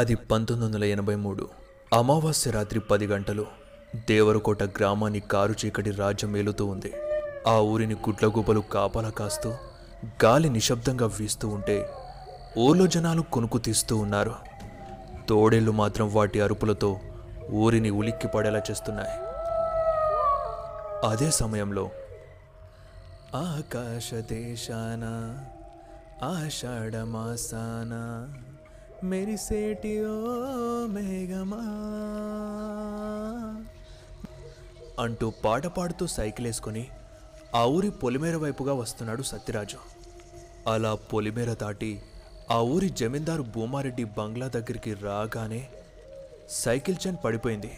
అది 1983 అమావాస్య రాత్రి 10 గంటలు దేవరకోట గ్రామాన్ని కారు చీకటి రాజ్యం మేలుతూ ఉంది. ఆ ఊరిని గుడ్లగూబలు కాపలా కాస్తూ గాలి నిశ్శబ్దంగా వీస్తూ ఉంటే ఊర్లో జనాలు కొనుక్కు తీస్తూ ఉన్నారు. తోడేళ్లు మాత్రం వాటి అరుపులతో ఊరిని ఉలిక్కి పడేలా చేస్తున్నాయి. అదే సమయంలో ఆకాశదేశాన ఆషాఢమాసాన మెరిసేటి ఓ మేఘమా అంటూ పాట పాడుతూ సైకిల్ వేసుకొని ఆ ఊరి పొలిమేర వైపుగా వస్తున్నాడు సత్యరాజు. అలా పొలిమేర దాటి ఆ ఊరి జమీందారు భూమారెడ్డి బంగ్లా దగ్గరికి రాగానే సైకిల్ చైన్ పడిపోయింది.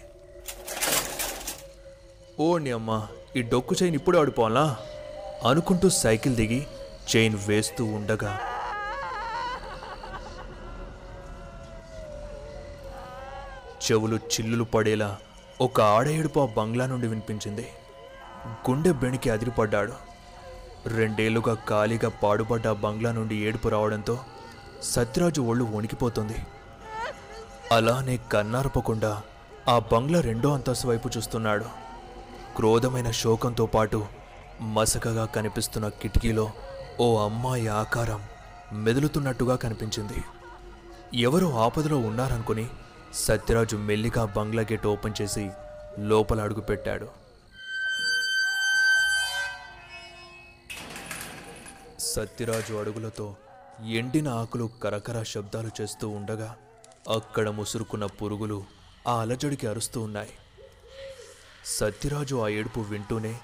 ఓని అమ్మా, ఈ డొక్కు చైన్ ఇప్పుడు ఆడిపోవాలా అనుకుంటూ సైకిల్ దిగి చైన్ వేస్తూ ఉండగా చెవులు చిల్లులు పడేలా ఒక ఆడ ఏడుపు ఆ బంగ్లా నుండి వినిపించింది. గుండె బెణికి అదిరిపడ్డాడు. 2 ఏళ్లుగా ఖాళీగా పాడుపడ్డ బంగ్లా నుండి ఏడుపు రావడంతో సత్యరాజు ఒళ్ళు వణికిపోతుంది. అలానే కన్నారపకుండా ఆ బంగ్లా 2వ అంతస్తు వైపు చూస్తున్నాడు. క్రోధమైన శోకంతో పాటు మసకగా కనిపిస్తున్న కిటికీలో ఓ అమ్మాయి ఆకారం మెదులుతున్నట్టుగా కనిపించింది. ఎవరో ఆపదలో ఉన్నారనుకుని సత్యరాజు మెల్లిగా బంగ్లా గేట్ ఓపెన్ చేసి లోపల అడుగుపెట్టాడు. సత్యరాజు అడుగులతో ఎండిన ఆకులు కరకర శబ్దాలు చేస్తూ ఉండగా అక్కడ ముసురుకున్న పురుగులు ఆ అలజడికి అరుస్తూ ఉన్నాయి. సత్యరాజు ఆ ఏడుపు వింటూనే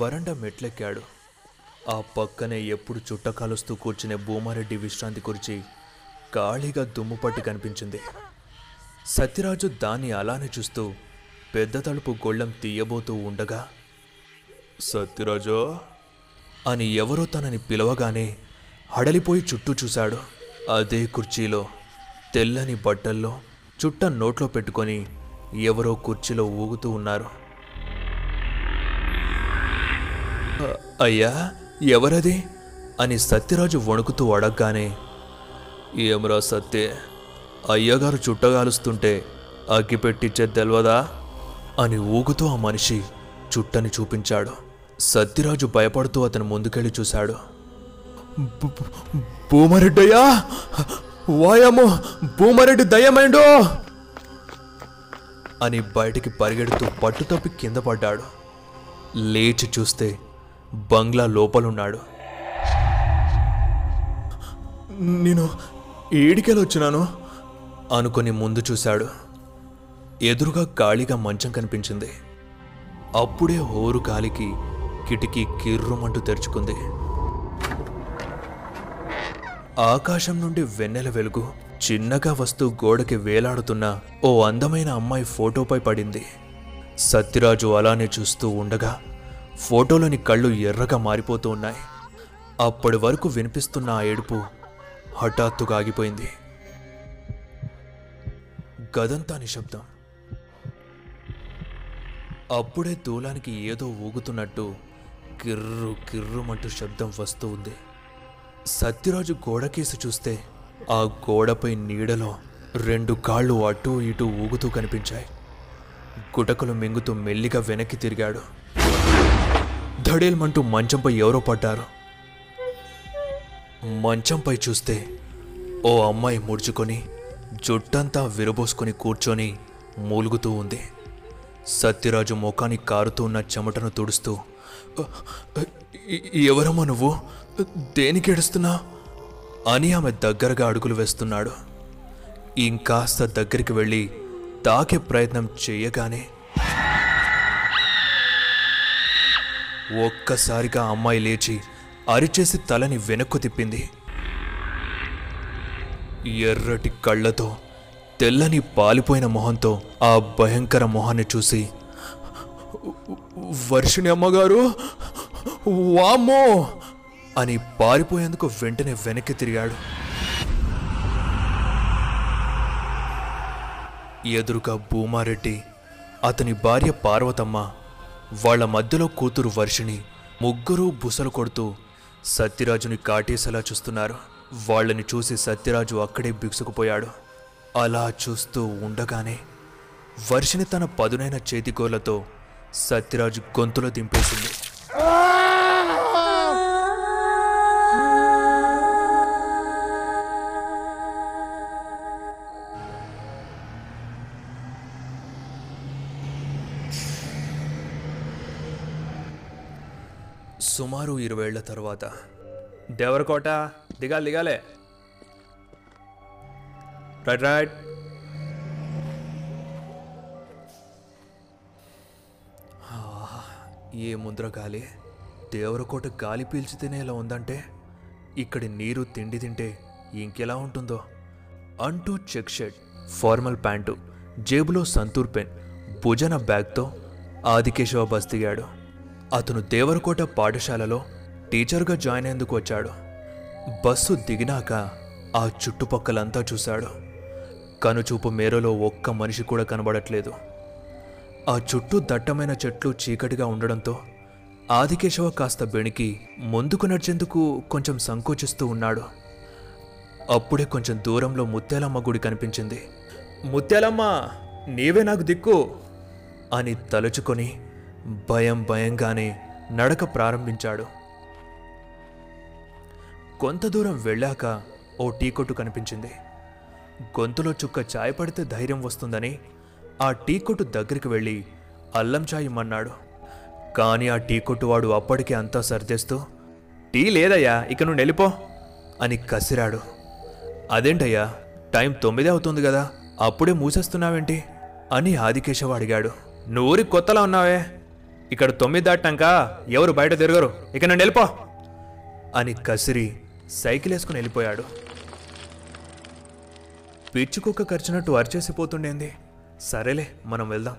వరండా మెట్లెక్కాడు. ఆ పక్కనే ఎప్పుడు చుట్ట కాలుస్తూ కూర్చునే భూమారెడ్డి విశ్రాంతి కుర్చీ ఖాళీగా దుమ్ము పట్టి కనిపించింది. సత్యరాజు దాన్ని అలానే చూస్తూ పెద్ద తలుపు గొళ్ళెం తీయబోతూ ఉండగా సత్యరాజు అని ఎవరో తనని పిలవగానే హడలిపోయి చుట్టూ చూశాడు. అదే కుర్చీలో తెల్లని బట్టల్లో చుట్ట నోట్లో పెట్టుకొని ఎవరో కుర్చీలో ఊగుతూ ఉన్నారు. అయ్యా, ఎవరది అని సత్యరాజు వణుకుతూ అడగగానే ఏమరా సత్యే, అయ్యగారు చుట్టగాలుస్తుంటే అగ్గిపెట్టిచ్చే తెల్వదా అని ఊగుతూ ఆ మనిషి చుట్టని చూపించాడు. సత్యరాజు భయపడుతూ అతను ముందుకెళ్ళి చూశాడు. భూమారెడ్డయ్యా, వాయమో భూమారెడ్డి దయ్యమైండో అని బయటికి పరిగెడుతూ పట్టుతప్పి కింద పడ్డాడు. లేచి చూస్తే బంగ్లా లోపలున్నాడు. నేను ఏడికెళ్ళొచ్చినాను అనుకుని ముందు చూశాడు. ఎదురుగా ఖాళీగా మంచం కనిపించింది. అప్పుడే హోరు గాలికి కిటికీ కిర్రుమంటూ తెరుచుకుంది. ఆకాశం నుండి వెన్నెల వెలుగు చిన్నగా వస్తూ గోడకి వేలాడుతున్న ఓ అందమైన అమ్మాయి ఫోటోపై పడింది. సత్యరాజు అలానే చూస్తూ ఉండగా ఫోటోలోని కళ్ళు ఎర్రగా మారిపోతూ ఉన్నాయి. అప్పటి వరకు వినిపిస్తున్న ఆ ఏడుపు హఠాత్తుగా ఆగిపోయింది. గదంతా నిశ్శబ్దం. అప్పుడే దూలానికి ఏదో ఊగుతున్నట్టు కిర్రు కిర్రుమంటూ శబ్దం వస్తూ ఉంది. సత్యరాజు గోడకేసి చూస్తే ఆ గోడపై నీడలో 2 కాళ్ళు అటూ ఇటూ ఊగుతూ కనిపించాయి. గుటకలు మింగుతూ మెల్లిగా వెనక్కి తిరిగాడు. ధడేల్మంటూ మంచంపై ఎవరో పడ్డారు. మంచంపై చూస్తే ఓ అమ్మాయి ముడుచుకొని జుట్టంతా విరబోసుకొని కూర్చొని మూలుగుతూ ఉంది. సత్యరాజు ముఖానికి కారుతూ ఉన్న చెమటను తుడుస్తూ ఎవరమ్మా నువ్వు, దేనికి ఏడుస్తున్నా అని ఆమె దగ్గరగా అడుగులు వేస్తున్నాడు. ఇంకాస్త దగ్గరికి వెళ్ళి తాకే ప్రయత్నం చేయగానే ఒక్కసారిగా అమ్మాయి లేచి అరిచేసి తలని వెనక్కు తిప్పింది. ఎర్రటి కళ్ళతో తెల్లని పాలిపోయిన మొహంతో ఆ భయంకర మొహాన్ని చూసి వర్షిణి అమ్మగారు, వామ్మో అని పారిపోయేందుకు వెంటనే వెనక్కి తిరిగాడు. ఎదురుగా భూమారెడ్డి, అతని భార్య పార్వతమ్మ, వాళ్ల మధ్యలో కూతురు వర్షిణి, ముగ్గురు బుసలు కొడుతూ సత్యరాజుని కాటేసేలా చూస్తున్నారు. వాళ్ళని చూసి సత్యరాజు అక్కడే బిగుసుకుపోయాడు. అలా చూస్తూ ఉండగానే వర్షిని తన పదునైన చేతిగోళ్లతో సత్యరాజ్ గొంతులో దింపేసింది. సుమారు 20 ఏళ్ల తర్వాత దేవరకోట దిగాలే రైట్. ఏ ముద్ర గాలి, దేవరకోట గాలి పీల్చితేనే ఇలా ఉందంటే ఇక్కడి నీరు తిండి తింటే ఇంకెలా ఉంటుందో అంటూ చెక్ షర్ట్, ఫార్మల్ ప్యాంటు, జేబులో సంతూర్ పెన్, భుజన బ్యాగ్తో ఆదికేశవ బస్ దిగాడు. అతను దేవరకోట పాఠశాలలో టీచర్గా జాయిన్ అయ్యేందుకు వచ్చాడు. బస్సు దిగినాక ఆ చుట్టుపక్కలంతా చూశాడు. కనుచూపు మేరలో ఒక్క మనిషి కూడా కనబడట్లేదు. ఆ చుట్టూ దట్టమైన చెట్లు చీకటిగా ఉండడంతో ఆదికేశవ కాస్త బెణికి ముందుకు నడిచేందుకు కొంచెం సంకోచిస్తూ ఉన్నాడు. అప్పుడే కొంచెం దూరంలో ముత్యాలమ్మ గుడి కనిపించింది. ముత్యాలమ్మ, నీవే నాకు దిక్కు అని తలుచుకొని భయంగానే నడక ప్రారంభించాడు. కొంత దూరం వెళ్ళాక ఓ టీ కొట్టు కనిపించింది. గొంతులో చుక్క చాయ్ పడితే ధైర్యం వస్తుందని ఆ టీ కొట్టు దగ్గరికి వెళ్ళి అల్లం చాయ్ ఇమ్మన్నాడు. కానీ ఆ టీ కొట్టువాడు అప్పటికే అంతా సర్దేస్తూ, టీ లేదయ్యా, ఇక నువ్వు వెళ్ళిపో అని కసిరాడు. అదేంటయ్యా, టైం 9 అవుతుంది కదా, అప్పుడే మూసేస్తున్నావేంటి అని ఆదికేశవ అడిగాడు. నువ్వు ఊరికి కొత్తలా ఉన్నావే, ఇక్కడ 9 దాటాక ఎవరు బయట తిరగరు, ఇక నేను వెళ్ళిపో అని కసిరి సైకిల్ వేసుకుని వెళ్ళిపోయాడు. పిచ్చుకుక్క కరిచినట్టు అరిచేసిపోతుండేంది, సరేలే మనం వెళ్దాం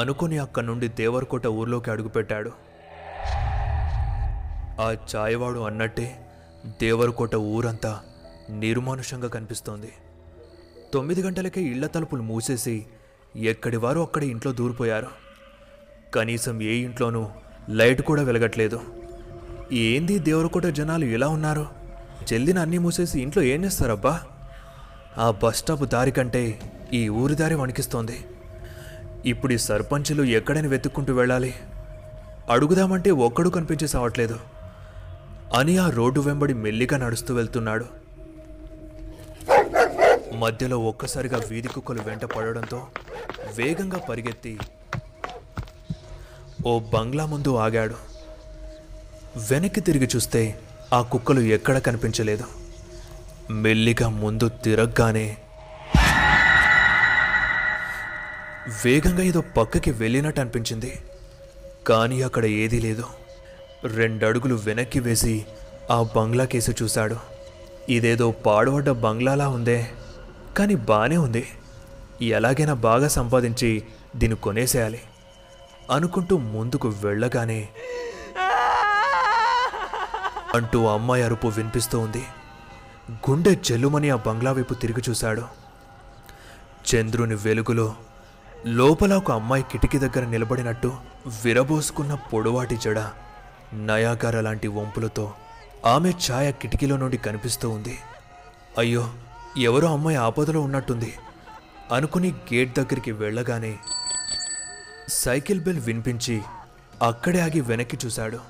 అనుకుని అక్కడి నుండి దేవరకోట ఊర్లోకి అడుగుపెట్టాడు. ఆ చాయవాడు అన్నట్టే దేవరకోట ఊరంతా నిర్మానుషంగా కనిపిస్తోంది. 9 గంటలకే ఇళ్ల తలుపులు మూసేసి ఎక్కడి వారు అక్కడి ఇంట్లో దూరిపోయారు. కనీసం ఏ ఇంట్లోనూ లైట్ కూడా వెలగట్లేదు. ఏంది దేవరకోట జనాలు ఇలా ఉన్నారు, జల్దిన అన్నీ మూసేసి ఇంట్లో ఏం చేస్తారబ్బా? ఆ బస్ స్టాప్ దారి కంటే ఈ ఊరి దారి వణికిస్తోంది. ఇప్పుడు ఈ సర్పంచులు ఎక్కడైనా వెతుక్కుంటూ వెళ్ళాలి, అడుగుదామంటే ఒక్కడు కనిపించే సావట్లేదు అని ఆ రోడ్డు వెంబడి మెల్లిగా నడుస్తూ వెళ్తున్నాడు. మధ్యలో ఒక్కసారిగా వీధి కుక్కలు వెంట పడడంతో వేగంగా పరిగెత్తి ఓ బంగ్లా ముందు ఆగాడు. వెనక్కి తిరిగి చూస్తే ఆ కుక్కలు ఎక్కడ కనిపించలేదు. మెల్లిగా ముందు తిరగగానే వేగంగా ఏదో పక్కకి వెళ్ళినట్టు అనిపించింది, కానీ అక్కడ ఏదీ లేదు. 2 అడుగులు వెనక్కి వేసి ఆ బంగ్లా కేసి చూశాడు. ఇదేదో పాడుబడ్డ బంగ్లాలా ఉందే, కానీ బాగానే ఉంది, ఎలాగైనా బాగా సంపాదించి దీన్ని కొనేసేయాలి అనుకుంటూ ముందుకు వెళ్ళగానే అంటూ అమ్మాయి అరుపు వినిపిస్తూ ఉంది. గుండె చెల్లుమని ఆ బంగ్లా వైపు తిరిగి చూశాడు. చంద్రుని వెలుగులో లోపల ఒక అమ్మాయి కిటికీ దగ్గర నిలబడినట్టు విరబోసుకున్న పొడవాటి జడ, నయాగార లాంటి వంపులతో ఆమె ఛాయ కిటికీలో నుండి కనిపిస్తూ ఉంది. అయ్యో, ఎవరో అమ్మాయి ఆపదలో ఉన్నట్టుంది అనుకుని గేట్ దగ్గరికి వెళ్ళగానే సైకిల్ బెల్ వినిపించి అక్కడే ఆగి వెనక్కి చూశాడు.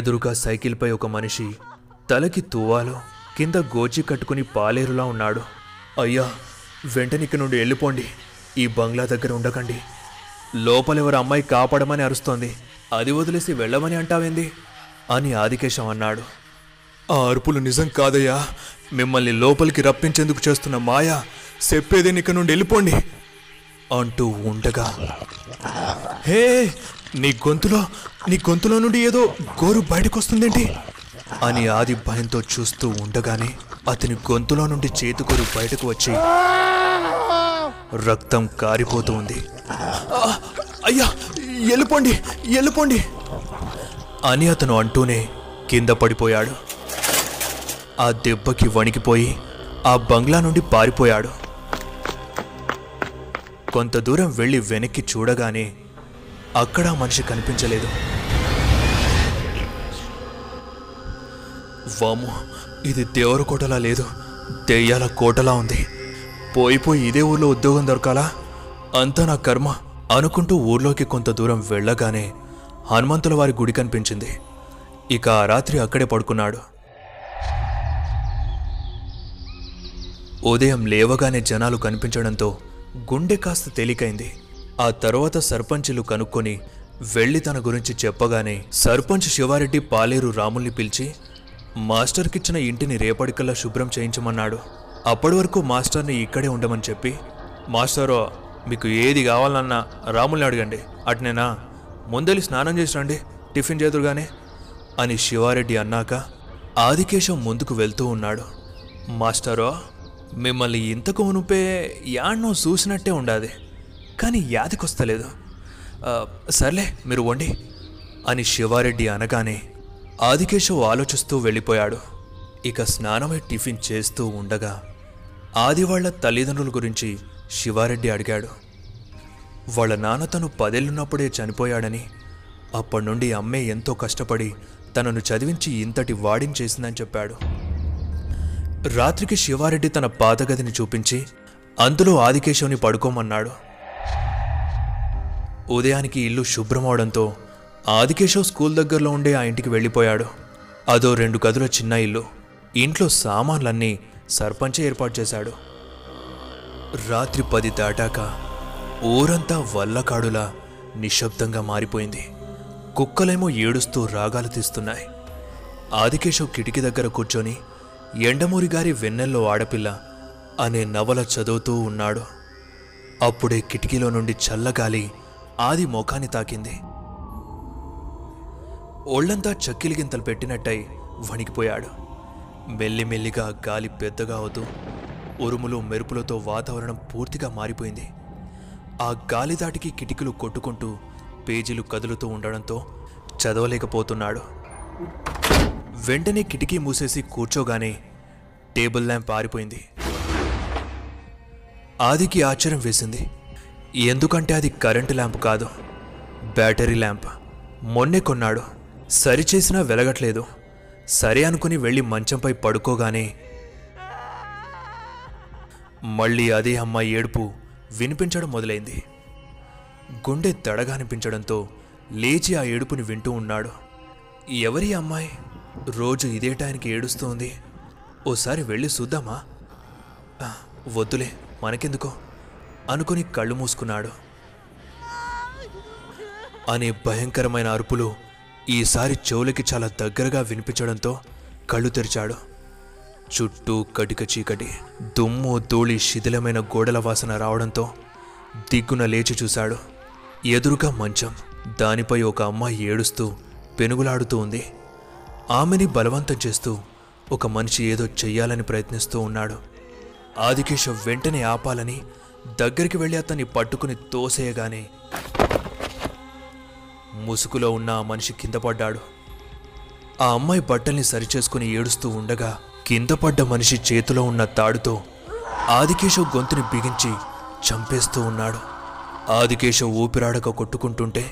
ఎదురుగా సైకిల్పై ఒక మనిషి తలకి తువ్వాలో కింద గోచి కట్టుకుని పాలేరులా ఉన్నాడు. అయ్యా, వెంటనిక్క నుండి వెళ్ళిపోండి, ఈ బంగ్లా దగ్గర ఉండకండి, లోపలెవరు అమ్మాయి కాపాడమని అరుస్తోంది, అది వదిలేసి వెళ్ళమని అంటావేంది అని ఆదికేశం అన్నాడు. ఆ అరుపులు నిజం కాదయ్యా, మిమ్మల్ని లోపలికి రప్పించేందుకు చేస్తున్న మాయ, చెప్పేది ఇక నుండి వెళ్ళిపోండి అంటూ ఉండగా, హే, నీ గొంతులో నుండి ఏదో గోరు బయటకు వస్తుందేంటి అని ఆది భయంతో చూస్తూ ఉండగానే అతని గొంతులో నుండి చేతుగోరు బయటకు వచ్చి రక్తం కారిపోతూ ఉంది. అయ్యా, వెళ్ళిపోండి అని అతను అంటూనే కింద పడిపోయాడు. ఆ దెబ్బకి వణికిపోయి ఆ బంగ్లా నుండి పారిపోయాడు. కొంత దూరం వెళ్ళి వెనక్కి చూడగానే అక్కడ మనిషి కనిపించలేదు. వాము, ఇది దేవరకోటలా లేదు, దెయ్యాల కోటలా ఉంది. పోయిపోయి ఇదే ఊర్లో ఉద్యోగం దొరకాలా, అంతా నా కర్మ అనుకుంటూ ఊర్లోకి కొంత దూరం వెళ్ళగానే హనుమంతుల వారి గుడి కనిపించింది. ఇక ఆ రాత్రి అక్కడే పడుకున్నాడు. ఉదయం లేవగానే జనాలు కనిపించడంతో గుండె కాస్త తేలికైంది. ఆ తర్వాత సర్పంచులు కనుక్కొని వెళ్ళి తన గురించి చెప్పగానే సర్పంచ్ శివారెడ్డి పాలేరు రాముల్ని పిలిచి మాస్టర్కిచ్చిన ఇంటిని రేపటికల్లా శుభ్రం చేయించమన్నాడు. అప్పటి వరకు మాస్టర్ని ఇక్కడే ఉండమని చెప్పి, మాస్టరో మీకు ఏది కావాలన్నా రాముల్ని అడగండి, అట్నేనా ముందలి స్నానం చేసి రండి, టిఫిన్ చేతురుగానే అని శివారెడ్డి అన్నాక ఆదికేశం ముందుకు వెళ్తూ ఉన్నాడు. మాస్టరో మిమ్మల్ని ఇంతకు మునుపే యాడ్నో చూసినట్టే ఉండాది, కానీ యాదికొస్తలేదు, సర్లే మీరు వండి అని శివారెడ్డి అనగానే ఆదికేశవ్ ఆలోచిస్తూ వెళ్ళిపోయాడు. ఇక స్నానమై టిఫిన్ చేస్తూ ఉండగా ఆదివాళ్ల తల్లిదండ్రుల గురించి శివారెడ్డి అడిగాడు. వాళ్ళ నాన్న తను 10 ఏళ్ళున్నప్పుడే చనిపోయాడని, అప్పటి నుండి అమ్మే ఎంతో కష్టపడి తనను చదివించి ఇంతటి వాడిని చేసిందని చెప్పాడు. రాత్రికి శివారెడ్డి తన పాతగదిని చూపించి అందులో ఆదికేశవ్ని పడుకోమన్నాడు. ఉదయానికి ఇల్లు శుభ్రమవడంతో ఆదికేశవ్ స్కూల్ దగ్గరలో ఉండే ఆ ఇంటికి వెళ్ళిపోయాడు. అదో 2 గదుల చిన్న ఇల్లు, ఇంట్లో సామాన్లన్నీ సర్పంచే ఏర్పాటు చేశాడు. రాత్రి 10 దాటాక ఊరంతా వల్లకాడులా నిశ్శబ్దంగా మారిపోయింది. కుక్కలేమో ఏడుస్తూ రాగాలు తీస్తున్నాయి. ఆదికేశవ్ కిటికీ దగ్గర కూర్చొని ఎండమూరి గారి వెన్నెల్లో ఆడపిల్ల అనే నవల చదువుతూ ఉన్నాడు. అప్పుడే కిటికీలో నుండి చల్లగాలి ఆది మోకాన్ని తాకింది. ఒళ్లంతా చక్కిలిగింతలు పెట్టినట్టయి వణికిపోయాడు. మెల్లిమెల్లిగా గాలి పెద్దగా అవుతూ ఉరుములు మెరుపులతో వాతావరణం పూర్తిగా మారిపోయింది. ఆ గాలి దాటికి కిటికీలు కొట్టుకుంటూ పేజీలు కదులుతూ ఉండడంతో చదవలేకపోతున్నాడు. వెంటనే కిటికీ మూసేసి కూర్చోగానే టేబుల్ ల్యాంప్ ఆరిపోయింది. ఆదికి ఆశ్చర్యం వేసింది. ఎందుకంటే అది కరెంటు ల్యాంప్ కాదు, బ్యాటరీ ల్యాంప్. మొన్నే కొన్నాడు, సరిచేసినా వెలగట్లేదు. సరే అనుకుని వెళ్ళి మంచంపై పడుకోగానే మళ్ళీ అదే అమ్మాయి ఏడుపు వినిపించడం మొదలైంది. గుండె దడగా అనిపించడంతో లేచి ఆ ఏడుపుని వింటూ ఉన్నాడు. ఎవరి అమ్మాయి రోజు ఇదే టైంకి ఏడుస్తోంది, ఓసారి వెళ్ళి చూద్దామా, వద్దులే మనకెందుకో అనుకుని కళ్ళు మూసుకున్నాడు. అనే భయంకరమైన అరుపులు ఈసారి చెవులకి చాలా దగ్గరగా వినిపించడంతో కళ్ళు తెరిచాడు. చుట్టూ కటిక చీకటి, దుమ్ము ధూళి, శిథిలమైన గోడల వాసన రావడంతో దిగ్గున లేచి చూశాడు. ఎదురుగా మంచం, దానిపై ఒక అమ్మాయి ఏడుస్తూ పెనుగులాడుతూ ఉంది. ఆమెని బలవంతం చేస్తూ ఒక మనిషి ఏదో చెయ్యాలని ప్రయత్నిస్తూ ఉన్నాడు. ఆదికేశవ్ వెంటనే ఆపాలని దగ్గరికి వెళ్ళి అతన్ని పట్టుకుని తోసేయగానే ముసుగులో ఉన్న ఆ మనిషి కింద పడ్డాడు. ఆ అమ్మాయి బట్టల్ని సరిచేసుకుని ఏడుస్తూ ఉండగా కింద పడ్డ మనిషి చేతిలో ఉన్న తాడుతో ఆదికేశవ్ గొంతుని బిగించి చంపేస్తూ ఉన్నాడు. ఆదికేశవ్ ఊపిరాడక కొట్టుకుంటుంటే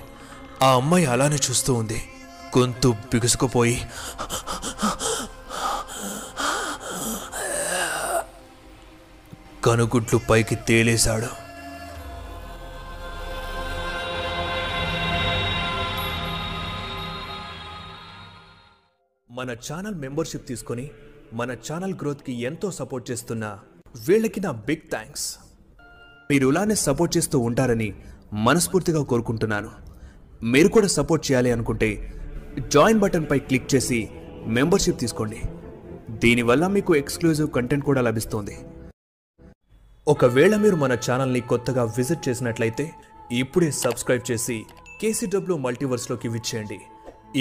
ఆ అమ్మాయి అలానే చూస్తూ ఉంది. గొంతు బిగుసుకుపోయి కనుగుడ్లు పైకి తేలేశాడు. మన ఛానల్ మెంబర్షిప్ తీసుకొని మన ఛానల్ గ్రోత్కి ఎంతో సపోర్ట్ చేస్తున్న వీళ్ళకి నా బిగ్ థ్యాంక్స్. మీరు ఇలానే సపోర్ట్ చేస్తూ ఉంటారని మనస్ఫూర్తిగా కోరుకుంటున్నాను. మీరు కూడా సపోర్ట్ చేయాలి అనుకుంటే జాయిన్ బటన్పై క్లిక్ చేసి మెంబర్షిప్ తీసుకోండి. దీనివల్ల మీకు ఎక్స్క్లూజివ్ కంటెంట్ కూడా లభిస్తుంది. ఒకవేళ మీరు మన ఛానల్ని కొత్తగా విజిట్ చేసినట్లయితే ఇప్పుడే సబ్స్క్రైబ్ చేసి కేసీడబ్ల్యూ మల్టీవర్స్లోకి విచ్చేయండి.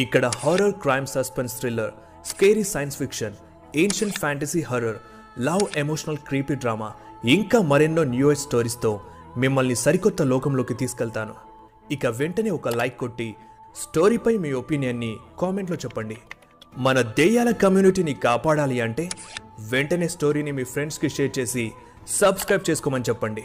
ఇక్కడ horror, crime, suspense, thriller, scary science fiction, ancient fantasy, horror, love, emotional, creepy drama, ఇంకా మరెన్నో న్యూయర్ స్టోరీస్తో మిమ్మల్ని సరికొత్త లోకంలోకి తీసుకెళ్తాను. ఇక వెంటనే ఒక లైక్ కొట్టి స్టోరీపై మీ ఒపీనియన్ని కామెంట్లో చెప్పండి. మన దెయ్యాల కమ్యూనిటీని కాపాడాలి అంటే వెంటనే స్టోరీని మీ ఫ్రెండ్స్కి షేర్ చేసి సబ్స్క్రైబ్ చేసుకోమని చెప్పండి.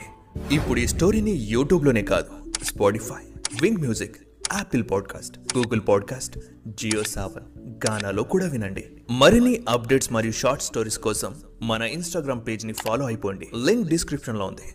ఇప్పుడు ఈ స్టోరీని యూట్యూబ్లోనే కాదు, Spotify, Wynk music, Apple podcast, Google podcast, Jio Saavn, గానాలో కూడా వినండి. మరిన్ని అప్డేట్స్ మరియు షార్ట్ స్టోరీస్ కోసం మన ఇన్స్టాగ్రామ్ పేజ్ ని ఫాలో అయిపోండి. లింక్ డిస్క్రిప్షన్ లో ఉంది.